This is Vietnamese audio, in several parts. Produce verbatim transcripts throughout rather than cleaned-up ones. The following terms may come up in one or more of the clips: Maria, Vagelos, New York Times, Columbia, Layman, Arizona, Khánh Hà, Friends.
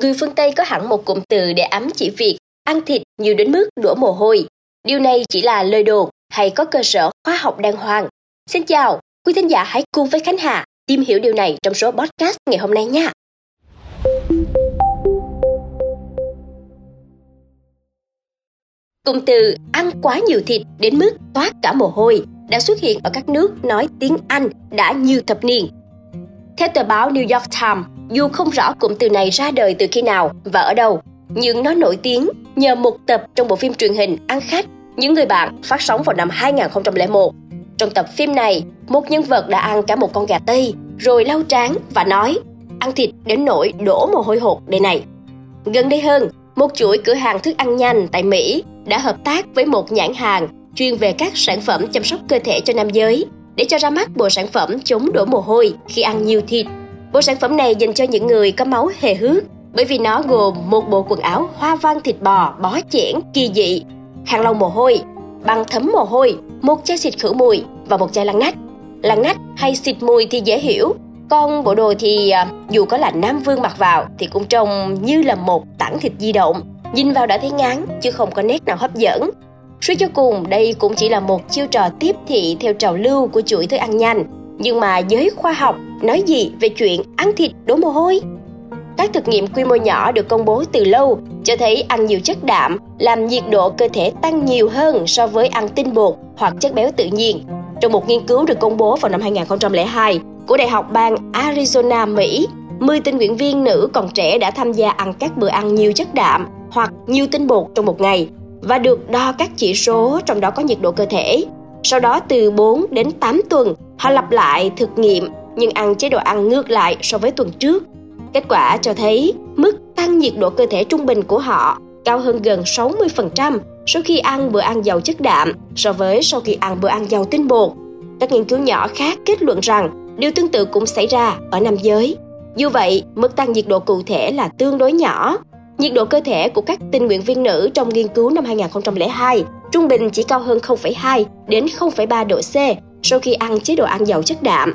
Người phương Tây có hẳn một cụm từ để ám chỉ việc ăn thịt nhiều đến mức đổ mồ hôi. Điều này chỉ là lời đồn hay có cơ sở khoa học đàng hoàng? Xin chào, quý thính giả hãy cùng với Khánh Hà tìm hiểu điều này trong số podcast ngày hôm nay nha. Cụm từ ăn quá nhiều thịt đến mức toát cả mồ hôi đã xuất hiện ở các nước nói tiếng Anh đã nhiều thập niên. Theo tờ báo New York Times, dù không rõ cụm từ này ra đời từ khi nào và ở đâu, nhưng nó nổi tiếng nhờ một tập trong bộ phim truyền hình Ăn Khách, Những Người Bạn phát sóng vào năm hai nghìn không trăm lẻ một. Trong tập phim này, một nhân vật đã ăn cả một con gà Tây, rồi lau trán và nói, ăn thịt đến nỗi đổ mồ hôi hột đây này. Gần đây hơn, một chuỗi cửa hàng thức ăn nhanh tại Mỹ đã hợp tác với một nhãn hàng chuyên về các sản phẩm chăm sóc cơ thể cho nam giới để cho ra mắt bộ sản phẩm chống đổ mồ hôi khi ăn nhiều thịt. Bộ sản phẩm này dành cho những người có máu hề hước bởi vì nó gồm một bộ quần áo hoa văn thịt bò bó chẻn kỳ dị, khăn lau mồ hôi, băng thấm mồ hôi, một chai xịt khử mùi và một chai lăn nách. Lăn nách hay xịt mùi thì dễ hiểu, còn bộ đồ thì dù có là nam vương mặc vào thì cũng trông như là một tảng thịt di động. Nhìn vào đã thấy ngán chứ không có nét nào hấp dẫn. Suy cho cùng, đây cũng chỉ là một chiêu trò tiếp thị theo trào lưu của chuỗi thức ăn nhanh. Nhưng mà giới khoa học nói gì về chuyện ăn thịt đổ mồ hôi? Các thực nghiệm quy mô nhỏ được công bố từ lâu cho thấy ăn nhiều chất đạm làm nhiệt độ cơ thể tăng nhiều hơn so với ăn tinh bột hoặc chất béo tự nhiên. Trong một nghiên cứu được công bố vào năm hai nghìn không trăm lẻ hai của Đại học bang Arizona, Mỹ, mười tình nguyện viên nữ còn trẻ đã tham gia ăn các bữa ăn nhiều chất đạm hoặc nhiều tinh bột trong một ngày và được đo các chỉ số, trong đó có nhiệt độ cơ thể. Sau đó từ bốn đến tám tuần, họ lặp lại thực nghiệm nhưng ăn chế độ ăn ngược lại so với tuần trước. Kết quả cho thấy mức tăng nhiệt độ cơ thể trung bình của họ cao hơn gần sáu mươi phần trăm sau khi ăn bữa ăn giàu chất đạm so với sau khi ăn bữa ăn giàu tinh bột. Các nghiên cứu nhỏ khác kết luận rằng điều tương tự cũng xảy ra ở nam giới. Dù vậy, mức tăng nhiệt độ cụ thể là tương đối nhỏ. Nhiệt độ cơ thể của các tình nguyện viên nữ trong nghiên cứu năm hai nghìn không trăm lẻ hai trung bình chỉ cao hơn không phẩy hai đến không phẩy ba độ C sau khi ăn chế độ ăn giàu chất đạm.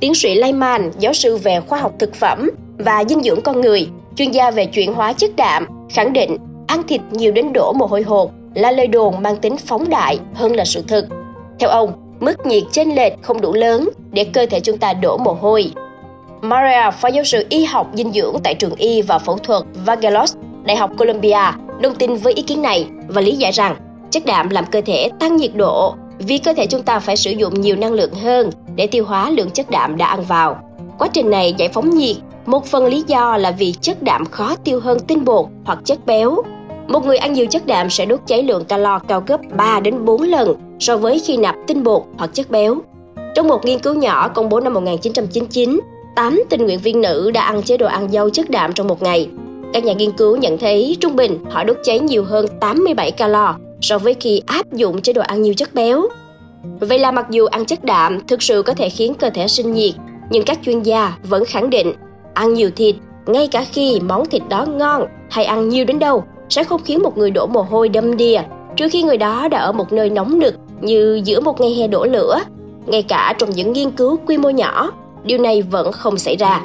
Tiến sĩ Layman, giáo sư về khoa học thực phẩm và dinh dưỡng con người, chuyên gia về chuyển hóa chất đạm, khẳng định ăn thịt nhiều đến đổ mồ hôi hột là lời đồn mang tính phóng đại hơn là sự thực. Theo ông, mức nhiệt chênh lệch không đủ lớn để cơ thể chúng ta đổ mồ hôi. Maria, phó giáo sư y học dinh dưỡng tại trường y và phẫu thuật Vagelos, Đại học Columbia, đồng tình với ý kiến này và lý giải rằng chất đạm làm cơ thể tăng nhiệt độ vì cơ thể chúng ta phải sử dụng nhiều năng lượng hơn để tiêu hóa lượng chất đạm đã ăn vào. Quá trình này giải phóng nhiệt, một phần lý do là vì chất đạm khó tiêu hơn tinh bột hoặc chất béo. Một người ăn nhiều chất đạm sẽ đốt cháy lượng calo cao gấp ba đến bốn lần so với khi nạp tinh bột hoặc chất béo. Trong một nghiên cứu nhỏ công bố năm một nghìn chín trăm chín mươi chín, tám tình nguyện viên nữ đã ăn chế độ ăn giàu chất đạm trong một ngày. Các nhà nghiên cứu nhận thấy trung bình họ đốt cháy nhiều hơn tám mươi bảy calo so với khi áp dụng chế độ ăn nhiều chất béo. Vậy là mặc dù ăn chất đạm thực sự có thể khiến cơ thể sinh nhiệt, nhưng các chuyên gia vẫn khẳng định ăn nhiều thịt, ngay cả khi món thịt đó ngon hay ăn nhiều đến đâu, sẽ không khiến một người đổ mồ hôi đâm đìa trừ khi người đó đã ở một nơi nóng nực như giữa một ngày hè đổ lửa. Ngay cả trong những nghiên cứu quy mô nhỏ, điều này vẫn không xảy ra.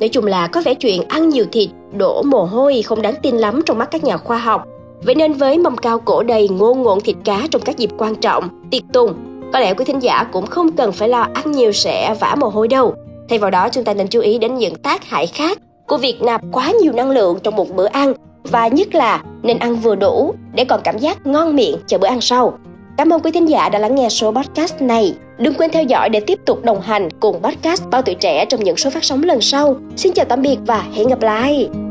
Nói chung là có vẻ chuyện ăn nhiều thịt, đổ mồ hôi không đáng tin lắm trong mắt các nhà khoa học. Vậy nên với mâm cao cổ đầy ngôn ngộn thịt cá trong các dịp quan trọng, tiệc tùng, có lẽ quý thính giả cũng không cần phải lo ăn nhiều sẽ vã mồ hôi đâu. Thay vào đó, chúng ta nên chú ý đến những tác hại khác của việc nạp quá nhiều năng lượng trong một bữa ăn, và nhất là nên ăn vừa đủ để còn cảm giác ngon miệng cho bữa ăn sau. Cảm ơn quý thính giả đã lắng nghe số podcast này. Đừng quên theo dõi để tiếp tục đồng hành cùng podcast Báo Tuổi Trẻ trong những số phát sóng lần sau. Xin chào tạm biệt và hẹn gặp lại!